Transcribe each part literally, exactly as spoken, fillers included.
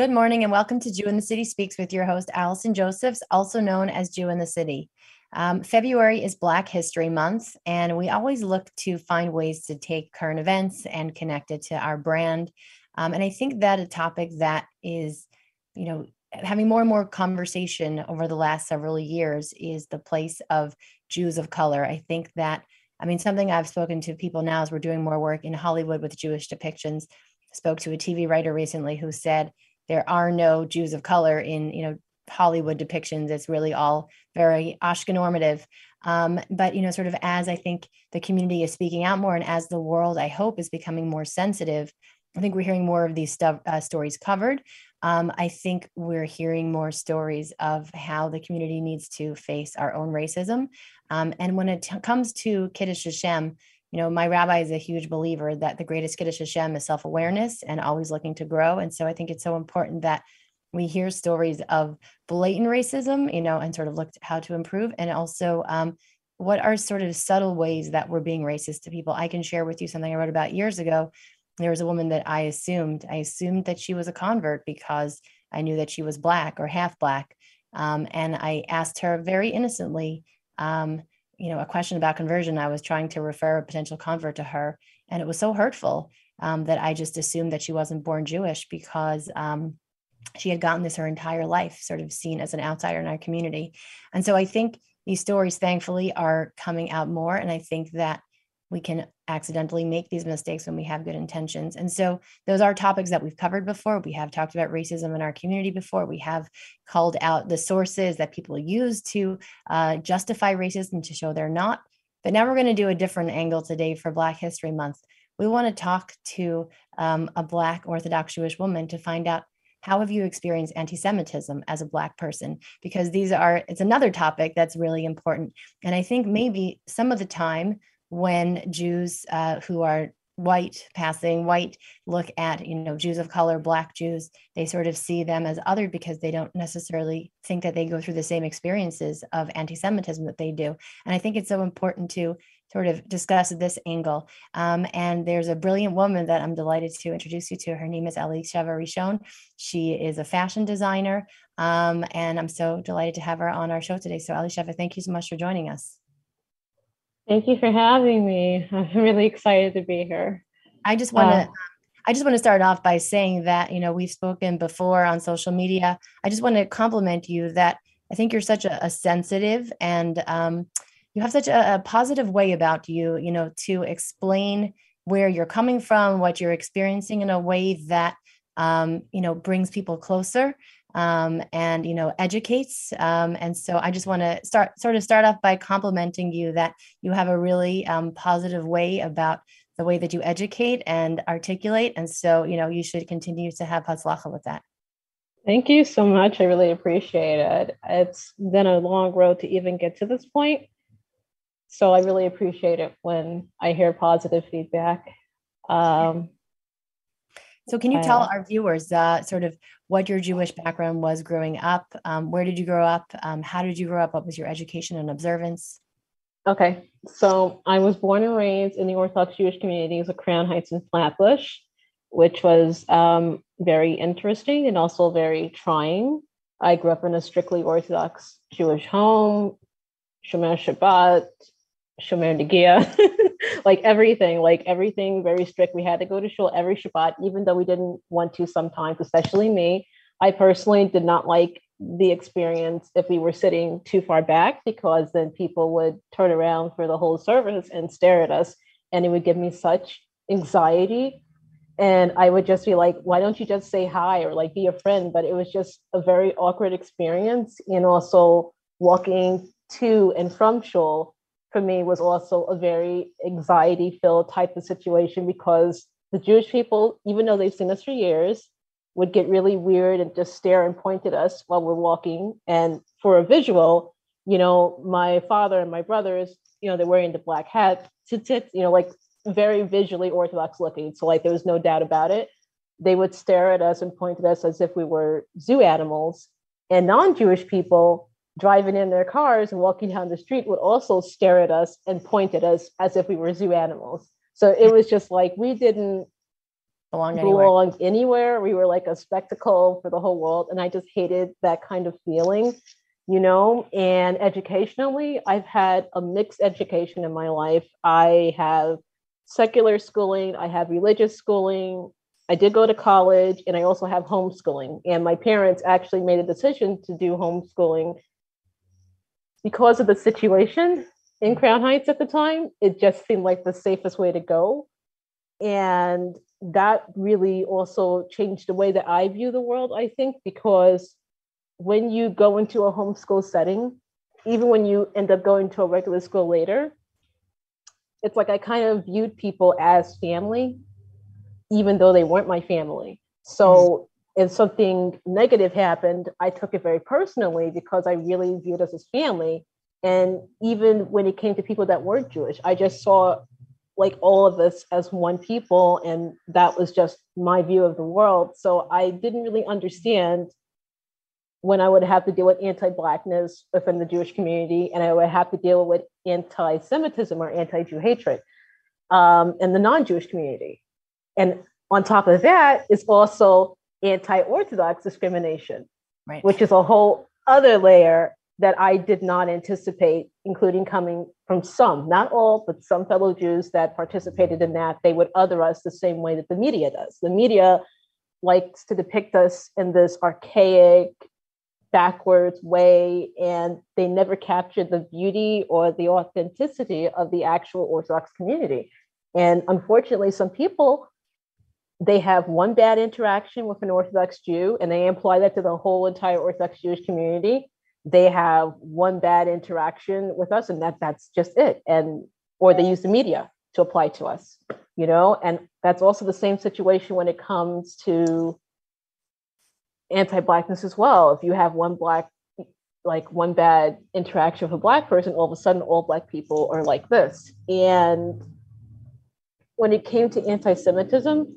Good morning and welcome to Jew in the City Speaks with your host, Allison Josephs, also known as Jew in the City. Um, February is Black History Month, and we always look to find ways to take current events and connect it to our brand. Um, and I think that a topic that is, you know, having more and more conversation over the last several years is the place of Jews of color. I think that, I mean, something I've spoken to people now is we're doing more work in Hollywood with Jewish depictions. I spoke to a T V writer recently who said, there are no Jews of color in, you know, Hollywood depictions. It's really all very Ashkenormative. Um, but, you know, sort of as I think the community is speaking out more and as the world, I hope, is becoming more sensitive, I think we're hearing more of these stuff, uh, stories covered. Um, I think we're hearing more stories of how the community needs to face our own racism. Um, and when it t- comes to Kiddush Hashem, you know, my rabbi is a huge believer that the greatest Kiddush Hashem is self-awareness and always looking to grow. And so I think it's so important that we hear stories of blatant racism, you know, and sort of look at how to improve. And also, um, what are sort of subtle ways that we're being racist to people? I can share with you something I wrote about years ago. There was a woman that I assumed, I assumed that she was a convert because I knew that she was Black or half Black. Um, and I asked her very innocently, um, you know, a question about conversion. I was trying to refer a potential convert to her. And it was so hurtful um, that I just assumed that she wasn't born Jewish because um, she had gotten this her entire life, sort of seen as an outsider in our community. And so I think these stories, thankfully, are coming out more. And I think that we can accidentally make these mistakes when we have good intentions. And so those are topics that we've covered before. We have talked about racism in our community before. We have called out the sources that people use to uh, justify racism to show they're not. But now we're going to do a different angle today for Black History Month. We want to talk to um, a Black Orthodox Jewish woman to find out, how have you experienced anti-Semitism as a Black person? Because these are, it's another topic that's really important. And I think maybe some of the time, when Jews uh, who are white, passing white, look at, you know, Jews of color, Black Jews, they sort of see them as othered because they don't necessarily think that they go through the same experiences of anti-Semitism that they do. And I think it's so important to sort of discuss this angle. Um, and there's a brilliant woman that I'm delighted to introduce you to. Her name is Alisha Rishon. She is a fashion designer. Um, and I'm so delighted to have her on our show today. So Alisha, thank you so much for joining us. Thank you for having me. I'm really excited to be here. I just want to, wow. I just want to start off by saying that, you know, we've spoken before on social media. I just want to compliment you that I think you're such a, a sensitive and um, you have such a, a positive way about you, you know, to explain where you're coming from, what you're experiencing in a way that, um, you know, brings people closer. Um, and, you know, educates. Um, and so I just want to start sort of start off by complimenting you that you have a really um, positive way about the way that you educate and articulate. And so, you know, you should continue to have Hatzlacha with that. Thank you so much. I really appreciate it. It's been a long road to even get to this point. So I really appreciate it when I hear positive feedback. Um, So can you tell our viewers uh, sort of what your Jewish background was growing up? Um, where did you grow up? Um, how did you grow up? What was your education and observance? Okay, so I was born and raised in the Orthodox Jewish communities of Crown Heights and Flatbush, which was um, very interesting and also very trying. I grew up in a strictly Orthodox Jewish home, Shomer Shabbat, Shomer Nigia, like everything, like everything very strict. We had to go to shul every Shabbat, even though we didn't want to sometimes, especially me. I personally did not like the experience if we were sitting too far back, because then people would turn around for the whole service and stare at us. And it would give me such anxiety. And I would just be like, why don't you just say hi or like be a friend? But it was just a very awkward experience. And also walking to and from shul for me was also a very anxiety-filled type of situation, because the Jewish people, even though they've seen us for years, would get really weird and just stare and point at us while we're walking. And for a visual, you know, my father and my brothers, you know, they're wearing the black hat, tzitzit, you know, like very visually Orthodox looking. So like, there was no doubt about it. They would stare at us and point at us as if we were zoo animals. And non-Jewish people driving in their cars and walking down the street would also stare at us and point at us as if we were zoo animals. So it was just like, we didn't belong anywhere. belonged anywhere. We were like a spectacle for the whole world. And I just hated that kind of feeling, you know. And educationally, I've had a mixed education in my life. I have secular schooling. I have religious schooling. I did go to college, and I also have homeschooling. And my parents actually made a decision to do homeschooling because of the situation in Crown Heights at the time. It just seemed like the safest way to go. And that really also changed the way that I view the world, I think, because when you go into a homeschool setting, even when you end up going to a regular school later, it's like I kind of viewed people as family, even though they weren't my family. So if something negative happened, I took it very personally because I really viewed us as family. And even when it came to people that weren't Jewish, I just saw like all of us as one people. And that was just my view of the world. So I didn't really understand when I would have to deal with anti-Blackness within the Jewish community, and I would have to deal with anti-Semitism or anti-Jew hatred um, in the non-Jewish community. And on top of that is also anti-Orthodox discrimination, right, which is a whole other layer that I did not anticipate, including coming from some, not all, but some fellow Jews that participated in that. They would other us the same way that the media does. The media likes to depict us in this archaic, backwards way, and they never capture the beauty or the authenticity of the actual Orthodox community. And unfortunately, some people, they have one bad interaction with an Orthodox Jew, and they apply that to the whole entire Orthodox Jewish community. They have one bad interaction with us, and that that's just it. And or they use the media to apply to us, you know. And that's also the same situation when it comes to anti-Blackness as well. If you have one black, like one bad interaction with a black person, all of a sudden all black people are like this. And when it came to anti-Semitism,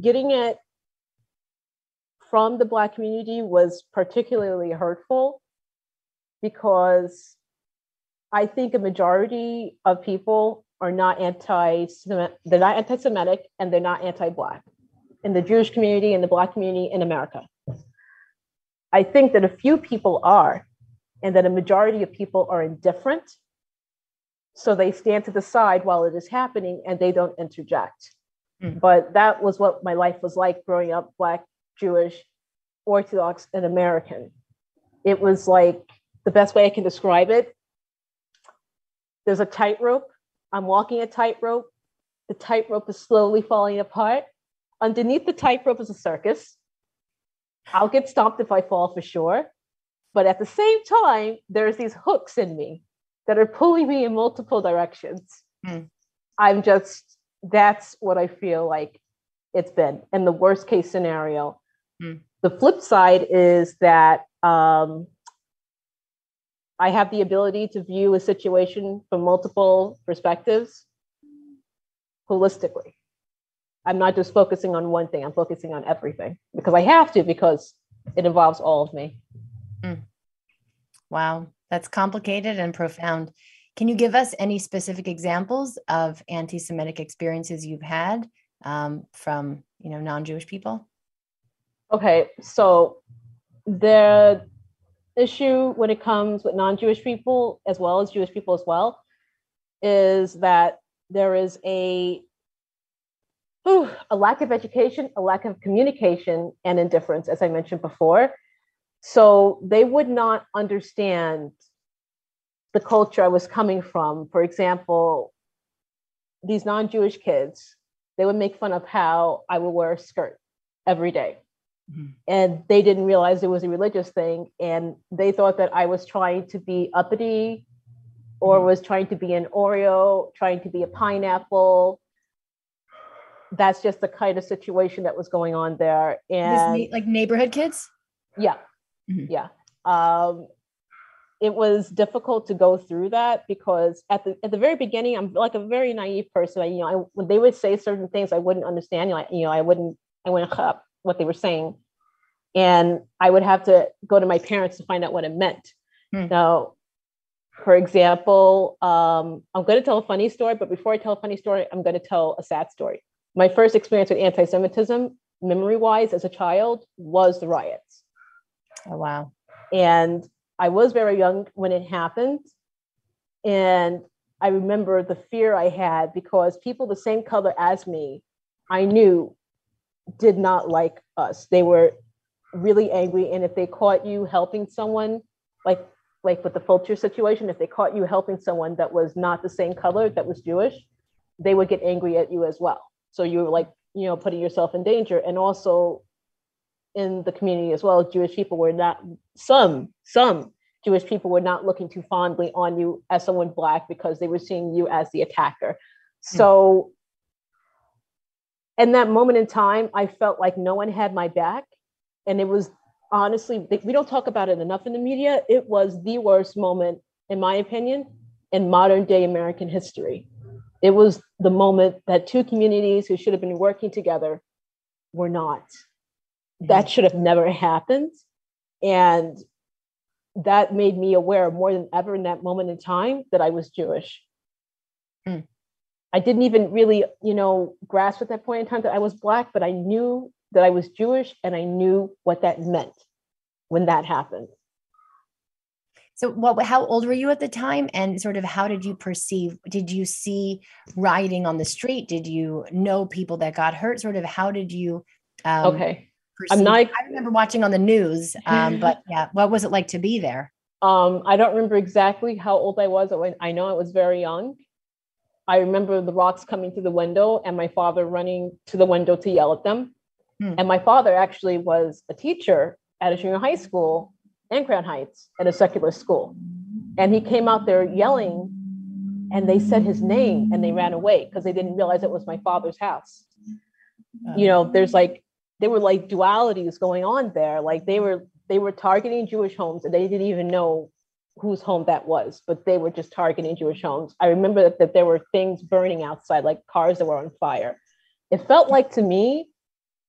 getting it from the Black community was particularly hurtful, because I think a majority of people are not anti-Semitic, they're not anti-Semitic, and they're not anti-Black in the Jewish community, in the Black community, in America. I think that a few people are, and that a majority of people are indifferent. So they stand to the side while it is happening, and they don't interject. Mm. But that was what my life was like growing up Black, Jewish, Orthodox, and American. It was like the best way I can describe it. There's a tightrope. I'm walking a tightrope. The tightrope is slowly falling apart. Underneath the tightrope is a circus. I'll get stomped if I fall, for sure. But at the same time, there's these hooks in me that are pulling me in multiple directions. Mm. I'm just, that's what I feel like it's been in the worst case scenario. Mm. The flip side is that um, I have the ability to view a situation from multiple perspectives holistically. I'm not just focusing on one thing. I'm focusing on everything because I have to, because it involves all of me. Mm. Wow. That's complicated and profound. Can you give us any specific examples of anti-Semitic experiences you've had um, from, you know, non-Jewish people? Okay. So the issue when it comes with non-Jewish people, as well as Jewish people as well, is that there is a, whew, a lack of education, a lack of communication, and indifference, as I mentioned before. So they would not understand the culture I was coming from. For example, these non-Jewish kids, they would make fun of how I would wear a skirt every day. Mm-hmm. And they didn't realize it was a religious thing. And they thought that I was trying to be uppity, or mm-hmm. was trying to be an Oreo, trying to be a pineapple. That's just the kind of situation that was going on there. And this, like, neighborhood kids? Yeah. Mm-hmm. Yeah. Um, it was difficult to go through that because at the at the very beginning, I'm like a very naive person. I, you know, I, when they would say certain things, I wouldn't understand. Like, you know, I wouldn't, I wouldn't up what they were saying. And I would have to go to my parents to find out what it meant. Mm. Now, for example, um, I'm going to tell a funny story, but before I tell a funny story, I'm going to tell a sad story. My first experience with anti-Semitism, memory-wise, as a child, was the riots. Oh, wow. And I was very young when it happened. And I remember the fear I had because people the same color as me, I knew, did not like us. They were really angry. And if they caught you helping someone, like like with the Fulcher situation, if they caught you helping someone that was not the same color, that was Jewish, they would get angry at you as well. So you were like, you know, putting yourself in danger. And also in the community as well, Jewish people were not, some, some Jewish people were not looking too fondly on you as someone Black because they were seeing you as the attacker. So in that moment in time, I felt like no one had my back. And it was honestly, we don't talk about it enough in the media. It was the worst moment, in my opinion, in modern day American history. It was the moment that two communities who should have been working together were not. That should have never happened. And that made me aware more than ever in that moment in time that I was Jewish. Mm. I didn't even really, you know, grasp at that point in time that I was Black, but I knew that I was Jewish and I knew what that meant when that happened. So what, how old were you at the time? And sort of how did you perceive, did you see rioting on the street? Did you know people that got hurt? Sort of how did you um, okay. perceive? I'm not, I remember watching on the news, um, but yeah, what was it like to be there? Um, I don't remember exactly how old I was. I know I was very young. I remember the rocks coming through the window and my father running to the window to yell at them. Hmm. And my father actually was a teacher at a junior high school in Crown Heights at a secular school. And he came out there yelling and they said his name and they ran away because they didn't realize it was my father's house. Uh, you know, there's like, there were like dualities going on there. Like they were, they were targeting Jewish homes and they didn't even know whose home that was, but they were just targeting Jewish homes. I remember that, that there were things burning outside, like cars that were on fire. It felt like to me,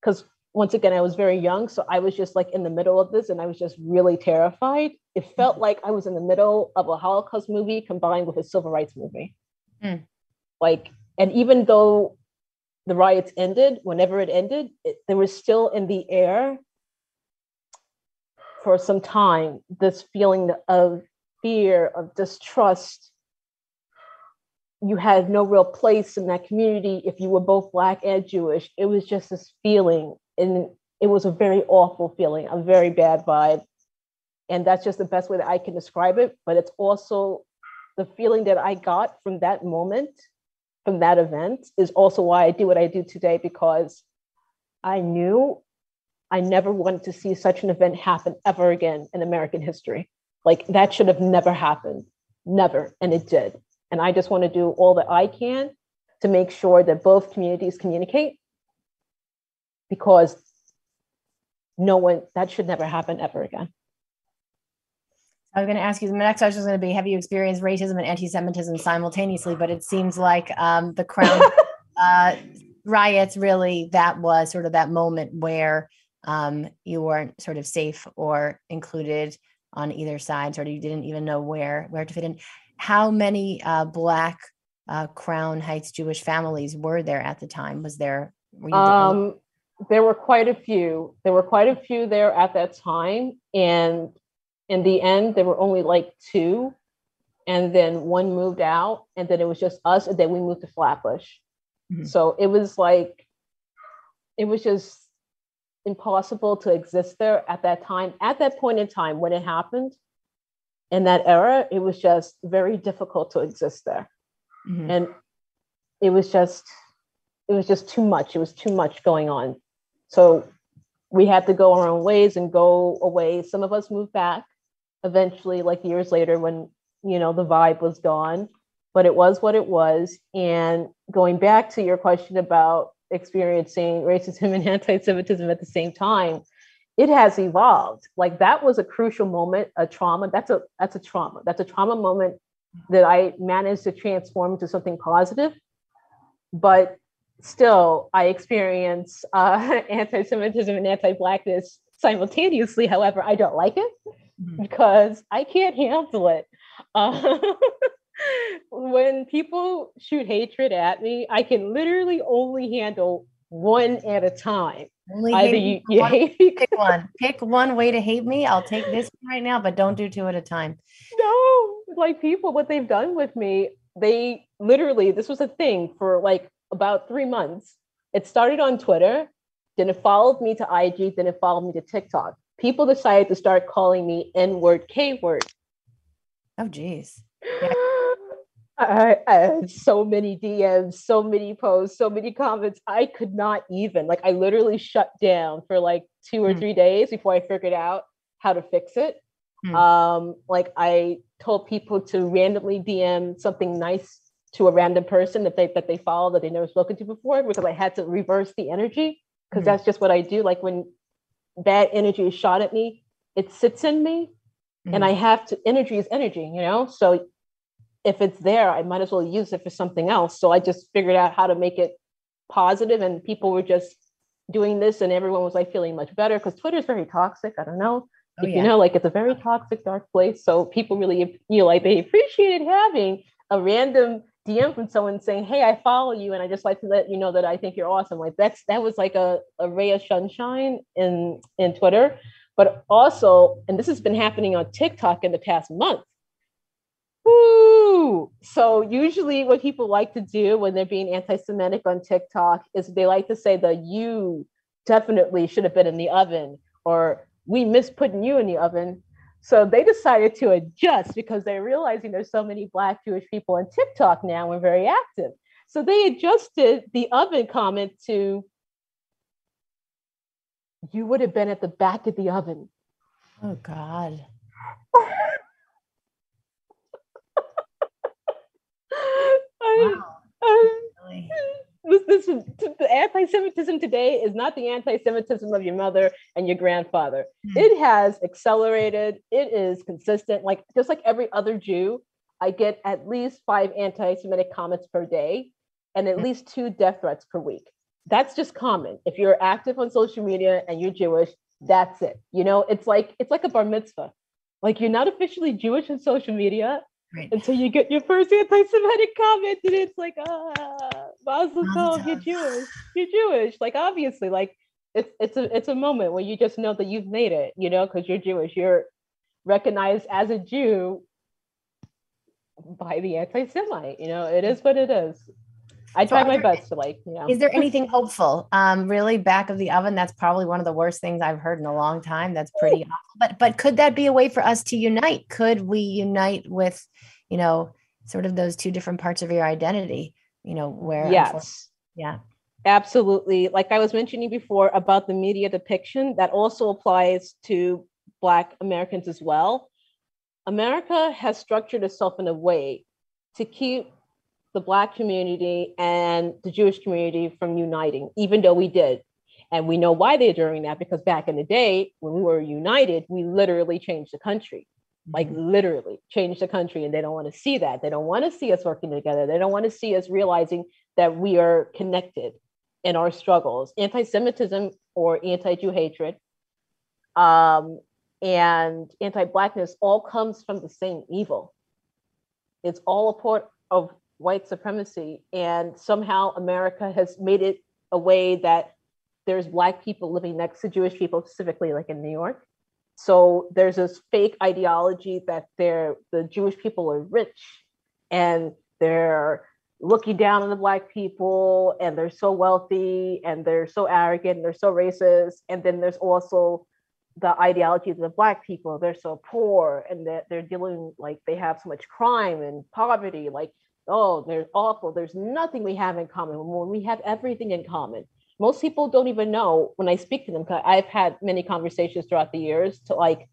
because once again, I was very young, so I was just like in the middle of this and I was just really terrified. It felt like I was in the middle of a Holocaust movie combined with a civil rights movie. Mm. Like, and even though the riots ended, whenever it ended, it, there was still in the air for some time, this feeling of fear, of distrust. You had no real place in that community if you were both Black and Jewish. It was just this feeling. And it was a very awful feeling, a very bad vibe. And that's just the best way that I can describe it. But it's also the feeling that I got from that moment, from that event, is also why I do what I do today, because I knew I never wanted to see such an event happen ever again in American history. Like that should have never happened, never. And it did. And I just want to do all that I can to make sure that both communities communicate, because no one, that should never happen ever again. I was going to ask you, the next question is going to be, have you experienced racism and anti-Semitism simultaneously? But it seems like um, the Crown uh, riots, really, that was sort of that moment where um, you weren't sort of safe or included on either side, sort of you didn't even know where, where to fit in. How many uh, Black uh, Crown Heights Jewish families were there at the time? Was there? Were you um, there were quite a few. There were quite a few there at that time. And in the end, there were only like two. And then one moved out. And then it was just us. And then we moved to Flatbush. Mm-hmm. So it was like, it was just impossible to exist there at that time. At that point in time, when it happened, in that era, it was just very difficult to exist there. Mm-hmm. And it was just, it was just too much. It was too much going on. So we had to go our own ways and go away. Some of us moved back eventually, like years later when, you know, the vibe was gone, but it was what it was. And going back to your question about experiencing racism and anti-Semitism at the same time, it has evolved. Like that was a crucial moment, a trauma. That's a that's a trauma. That's a trauma moment that I managed to transform into something positive. But still, I experience uh, anti-Semitism and anti-Blackness simultaneously. However, I don't like it because I can't handle it. Uh, When people shoot hatred at me, I can literally only handle one at a time. Only Either you, you one, hate me. Pick one. Pick one way to hate me. I'll take this one right now, but don't do two at a time. No, like people, what they've done with me, they literally, this was a thing for like about three months. It started on Twitter, then it followed me to I G, then it followed me to TikTok. People decided to start calling me N-word, K-word. Oh, geez. Yeah. I, I had so many D Ms, so many posts, so many comments. I could not even, like, I literally shut down for like two or mm. three days before I figured out how to fix it. Mm. Um, like I told people to randomly D M something nice to a random person that they, that they follow that they never spoken to before, because I had to reverse the energy. Cause mm. that's just what I do. Like when bad energy is shot at me, it sits in me mm. and I have to, energy is energy, you know? So if it's there, I might as well use it for something else. So I just figured out how to make it positive, and people were just doing this and everyone was like feeling much better, because Twitter is very toxic. I don't know oh, if yeah. you know, like it's a very toxic, dark place. So people really, you know, like they appreciated having a random D M from someone saying, hey, I follow you, and I just like to let you know that I think you're awesome. Like that's, that was like a, a ray of sunshine in, in Twitter, but also, and this has been happening on TikTok in the past month. Ooh. So usually what people like to do when they're being anti-Semitic on TikTok is they like to say the you definitely should have been in the oven, or we miss putting you in the oven. So they decided to adjust because they're realizing there's so many Black Jewish people on TikTok now and very active. So they adjusted the oven comment to you would have been at the back of the oven. Oh, God. Wow. Um, really? This, this, the anti-Semitism today is not the anti-Semitism of your mother and your grandfather. Mm-hmm. It has accelerated. It is consistent. Like just like every other Jew, I get at least five anti-Semitic comments per day and at mm-hmm. least two death threats per week. That's just common. If you're active on social media and you're Jewish, that's it. You know, it's like it's like a bar mitzvah. Like you're not officially Jewish on social media. Right. Until you get your first anti-Semitic comment, and it's like, ah, Mazel Tov, you're Jewish, you're Jewish. Like obviously, like it's it's a it's a moment where you just know that you've made it, you know, because you're Jewish, you're recognized as a Jew by the anti-Semite. You know, it is what it is. I so try my there, best to like, you know. Is there anything hopeful? Um, really, back of the oven, that's probably one of the worst things I've heard in a long time. That's pretty awful. But but could that be a way for us to unite? Could we unite with, you know, sort of those two different parts of your identity, you know, where? Yes. Yeah, absolutely. Like I was mentioning before about the media depiction, that also applies to Black Americans as well. America has structured itself in a way to keep the Black community and the Jewish community from uniting, even though we did. And we know why they're doing that, because back in the day, when we were united, we literally changed the country, like literally changed the country. And they don't want to see that. They don't want to see us working together. They don't want to see us realizing that we are connected in our struggles, anti-Semitism or anti-Jew hatred, um, and anti-Blackness all comes from the same evil. It's all a part of white supremacy, and somehow America has made it a way that there's Black people living next to Jewish people, specifically like in New York. So there's this fake ideology that they're, the Jewish people are rich and they're looking down on the Black people and they're so wealthy and they're so arrogant and they're so racist. And then there's also the ideology of the Black people, they're so poor and that they're, they're dealing, like they have so much crime and poverty, like, oh, they're awful. There's nothing we have in common. When we have everything in common. Most people don't even know when I speak to them, because I've had many conversations throughout the years to like,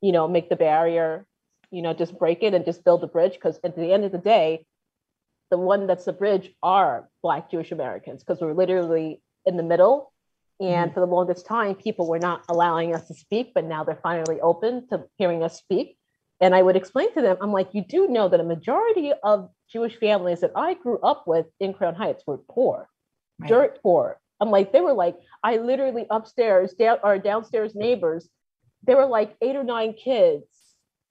you know, make the barrier, you know, just break it and just build a bridge. Because at the end of the day, the one that's the bridge are Black Jewish Americans, because we're literally in the middle. And mm-hmm. for the longest time, people were not allowing us to speak, but now they're finally open to hearing us speak. And I would explain to them, I'm like, you do know that a majority of Jewish families that I grew up with in Crown Heights were poor, right. dirt poor. I'm like, they were like, I literally upstairs, down our downstairs neighbors, there were like eight or nine kids,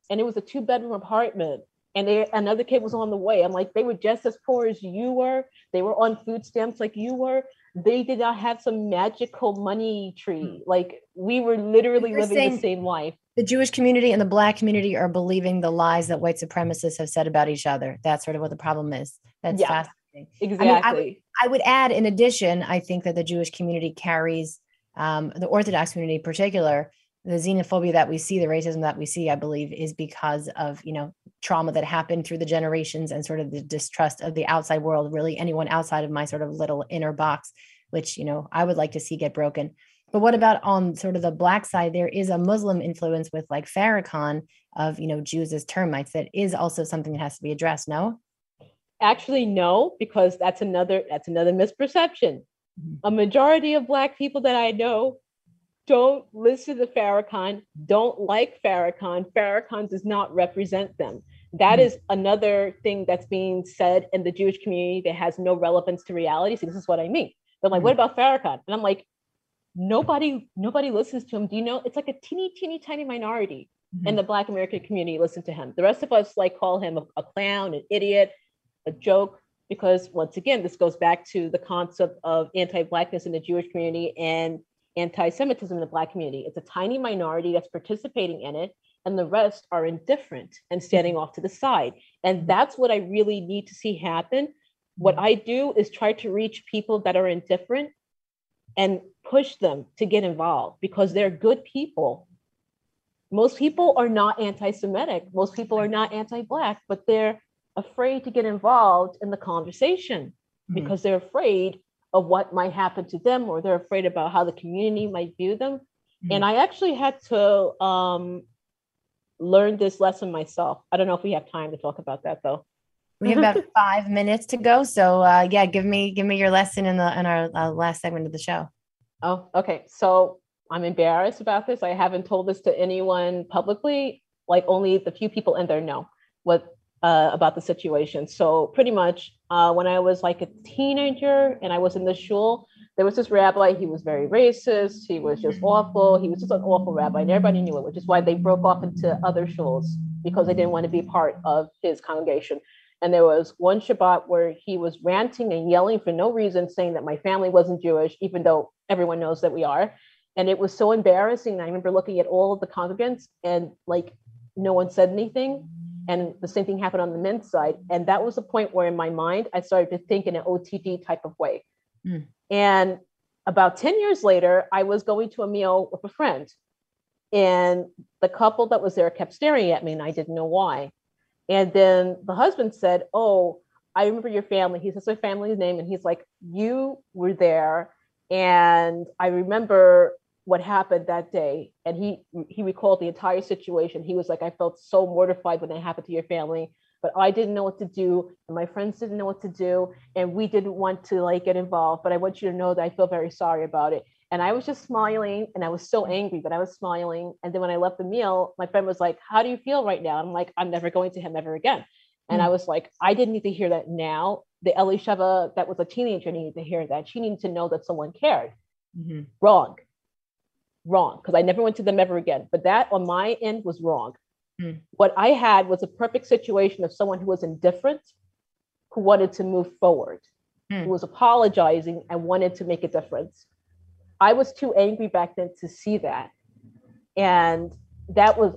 and it was a two bedroom apartment. and they, another kid was on the way. I'm like, they were just as poor as you were. They were on food stamps like you were. They did not have some magical money tree. Like, we were literally You're living the same life. The Jewish community and the Black community are believing the lies that white supremacists have said about each other. That's sort of what the problem is. That's yeah, fascinating. Exactly. I mean, I would, I would add, in addition, I think that the Jewish community carries, um, the Orthodox community in particular, the xenophobia that we see, the racism that we see, I believe, is because of, you know, trauma that happened through the generations and sort of the distrust of the outside world, really anyone outside of my sort of little inner box, which, you know, I would like to see get broken. But what about on sort of the Black side? There is a Muslim influence with, like, Farrakhan of, you know, Jews as termites. That is also something that has to be addressed. No, actually, no, because that's another that's another misperception. A majority of Black people that I know don't listen to Farrakhan, don't like Farrakhan. Farrakhan does not represent them. That mm-hmm. is another thing that's being said in the Jewish community that has no relevance to reality. So this is what I mean. They're like, mm-hmm. what about Farrakhan? And I'm like, nobody, nobody listens to him. Do you know? It's like a teeny, teeny, tiny minority mm-hmm. in the Black American community listen to him. The rest of us like call him a, a clown, an idiot, a joke, because once again, this goes back to the concept of anti-Blackness in the Jewish community and anti-Semitism in the Black community. It's a tiny minority that's participating in it, and the rest are indifferent and standing off to the side. And that's what I really need to see happen. What I do is try to reach people that are indifferent and push them to get involved, because they're good people. Most people are not anti-Semitic. Most people are not anti-Black, but they're afraid to get involved in the conversation because they're afraid of what might happen to them, or they're afraid about how the community might view them. Mm-hmm. And I actually had to um, learn this lesson myself. I don't know if we have time to talk about that, though. We have about five minutes to go. So uh, yeah, give me give me your lesson in the in our uh, last segment of the show. Oh, okay. So I'm embarrassed about this. I haven't told this to anyone publicly, like only the few people in there know what Uh, about the situation. So pretty much uh, when I was like a teenager and I was in the shul, there was this rabbi. He was very racist. He was just awful. He was just an awful rabbi, and everybody knew it, which is why they broke off into other shuls, because they didn't want to be part of his congregation. And there was one Shabbat where he was ranting and yelling for no reason, saying that my family wasn't Jewish, even though everyone knows that we are. And it was so embarrassing. I remember looking at all of the congregants and like no one said anything. And the same thing happened on the men's side. And that was the point where in my mind, I started to think in an O T D type of way. Mm. And about ten years later, I was going to a meal with a friend. And the couple that was there kept staring at me, and I didn't know why. And then the husband said, oh, I remember your family. He says my family's name. And he's like, you were there. And I remember what happened that day. And he he recalled the entire situation. He was like, I felt so mortified when that happened to your family, but I didn't know what to do. And my friends didn't know what to do. And we didn't want to like get involved, but I want you to know that I feel very sorry about it. And I was just smiling, and I was so angry, but I was smiling. And then when I left the meal, my friend was like, how do you feel right now? I'm like, I'm never going to him ever again. And mm-hmm. I was like, I didn't need to hear that now. The Elisheva that was a teenager needed to hear that. She needed to know that someone cared. Mm-hmm. Wrong. Wrong, because I never went to them ever again. But that on my end was wrong. Mm. What I had was a perfect situation of someone who was indifferent, who wanted to move forward, mm. who was apologizing and wanted to make a difference. I was too angry back then to see that. And that was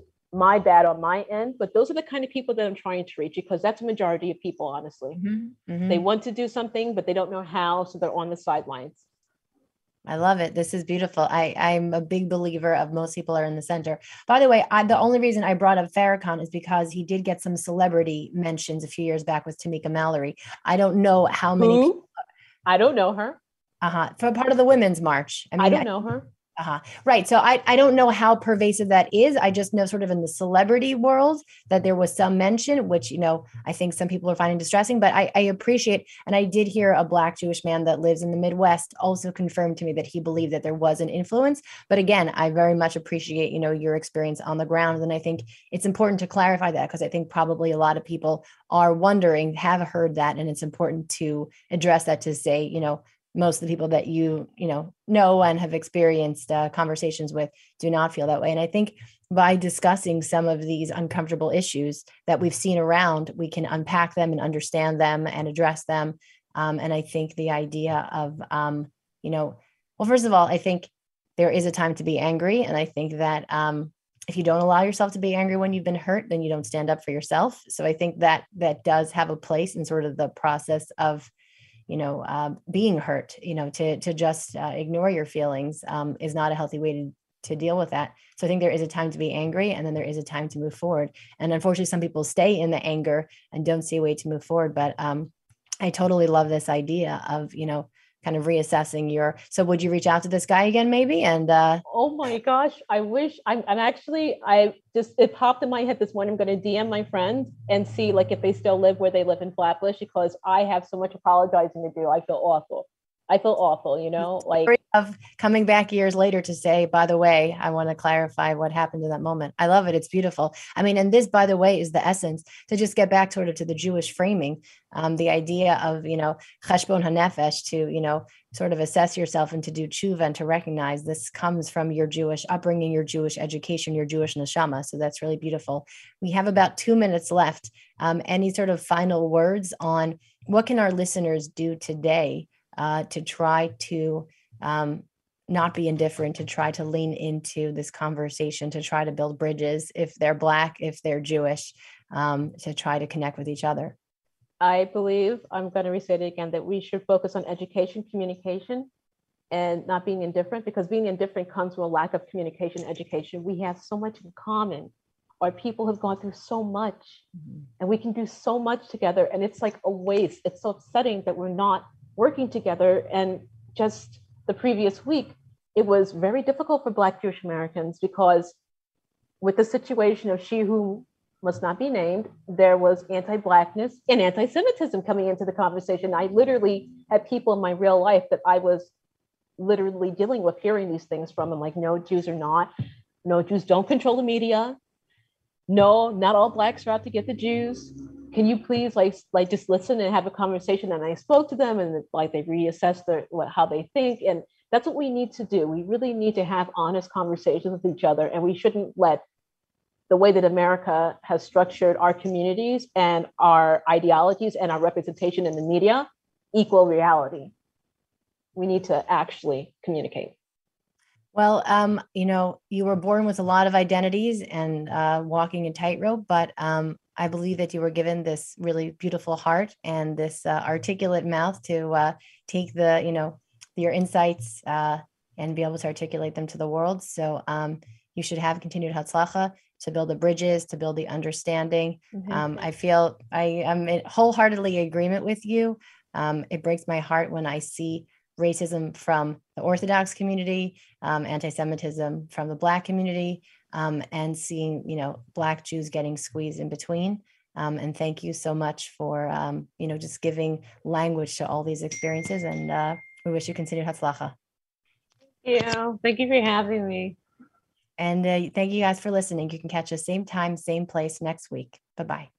my bad on my end. But those are the kind of people that I'm trying to reach, because that's a majority of people, honestly. Mm-hmm. Mm-hmm. They want to do something, but they don't know how. So they're on the sidelines. I love it. This is beautiful. I, I'm a big believer of most people are in the center. By the way, I, the only reason I brought up Farrakhan is because he did get some celebrity mentions a few years back with Tamika Mallory. I don't know how many. Who? People are. I don't know her. Uh-huh. For part of the Women's March. I mean, I don't know her. Uh-huh. Right. So I, I don't know how pervasive that is. I just know sort of in the celebrity world that there was some mention, which, you know, I think some people are finding distressing, but I, I appreciate. And I did hear a Black Jewish man that lives in the Midwest also confirmed to me that he believed that there was an influence. But again, I very much appreciate, you know, your experience on the ground. And I think it's important to clarify that, because I think probably a lot of people are wondering, have heard that. And it's important to address that, to say, you know, most of the people that you, you know, know and have experienced uh, conversations with do not feel that way. And I think by discussing some of these uncomfortable issues that we've seen around, we can unpack them and understand them and address them. Um, and I think the idea of, um, you know, well, first of all, I think there is a time to be angry. And I think that um, if you don't allow yourself to be angry when you've been hurt, then you don't stand up for yourself. So I think that that does have a place in sort of the process of, you know, uh, being hurt, you know, to, to just uh, ignore your feelings um, is not a healthy way to to deal with that. So I think there is a time to be angry, and then there is a time to move forward. And unfortunately, some people stay in the anger and don't see a way to move forward. But um, I totally love this idea of, you know, kind of reassessing your, so would you reach out to this guy again, maybe? And, uh, oh my gosh, I wish I'm, I'm actually, I just, it popped in my head this morning. I'm going to D M my friend and see like if they still live where they live in Flatbush, because I have so much apologizing to do. I feel awful. I feel awful, you know, like of coming back years later to say, by the way, I want to clarify what happened in that moment. I love it. It's beautiful. I mean, and this, by the way, is the essence to just get back sort of to the Jewish framing. Um, the idea of, you know, cheshbon hanefesh, to, you know, sort of assess yourself and to do tshuvah and to recognize this comes from your Jewish upbringing, your Jewish education, your Jewish neshama. So that's really beautiful. We have about two minutes left. Um, any sort of final words on what can our listeners do today Uh, to try to um, not be indifferent, to try to lean into this conversation, to try to build bridges if they're Black, if they're Jewish, um, to try to connect with each other? I believe, I'm going to restate it again, that we should focus on education, communication, and not being indifferent, because being indifferent comes from a lack of communication, education. We have so much in common. Our people have gone through so much, mm-hmm. and we can do so much together. And it's like a waste. It's so upsetting that we're not working together. And just the previous week, it was very difficult for Black Jewish Americans, because with the situation of she who must not be named, there was anti-Blackness and anti-Semitism coming into the conversation. I literally had people in my real life that I was literally dealing with, hearing these things from, and like, no, Jews are not, no, Jews don't control the media. No, not all Blacks are out to get the Jews. Can you please like, like just listen and have a conversation? And I spoke to them, and like they reassessed their, what, how they think. And that's what we need to do. We really need to have honest conversations with each other. And we shouldn't let the way that America has structured our communities and our ideologies and our representation in the media equal reality. We need to actually communicate. Well, um, you know, you were born with a lot of identities and uh, walking a tightrope, but um, I believe that you were given this really beautiful heart and this uh, articulate mouth to uh, take the, you know, your insights uh, and be able to articulate them to the world. So um, you should have continued Hatzlacha to build the bridges, to build the understanding. Mm-hmm. Um, I feel I am in wholeheartedly agreement with you. Um, it breaks my heart when I see racism from the Orthodox community, um, anti-Semitism from the Black community, um, and seeing, you know, Black Jews getting squeezed in between. Um, and thank you so much for, um, you know, just giving language to all these experiences. And uh, we wish you continued Hatzlacha. Thank you. Thank you for having me. And uh, thank you guys for listening. You can catch us same time, same place next week. Bye-bye.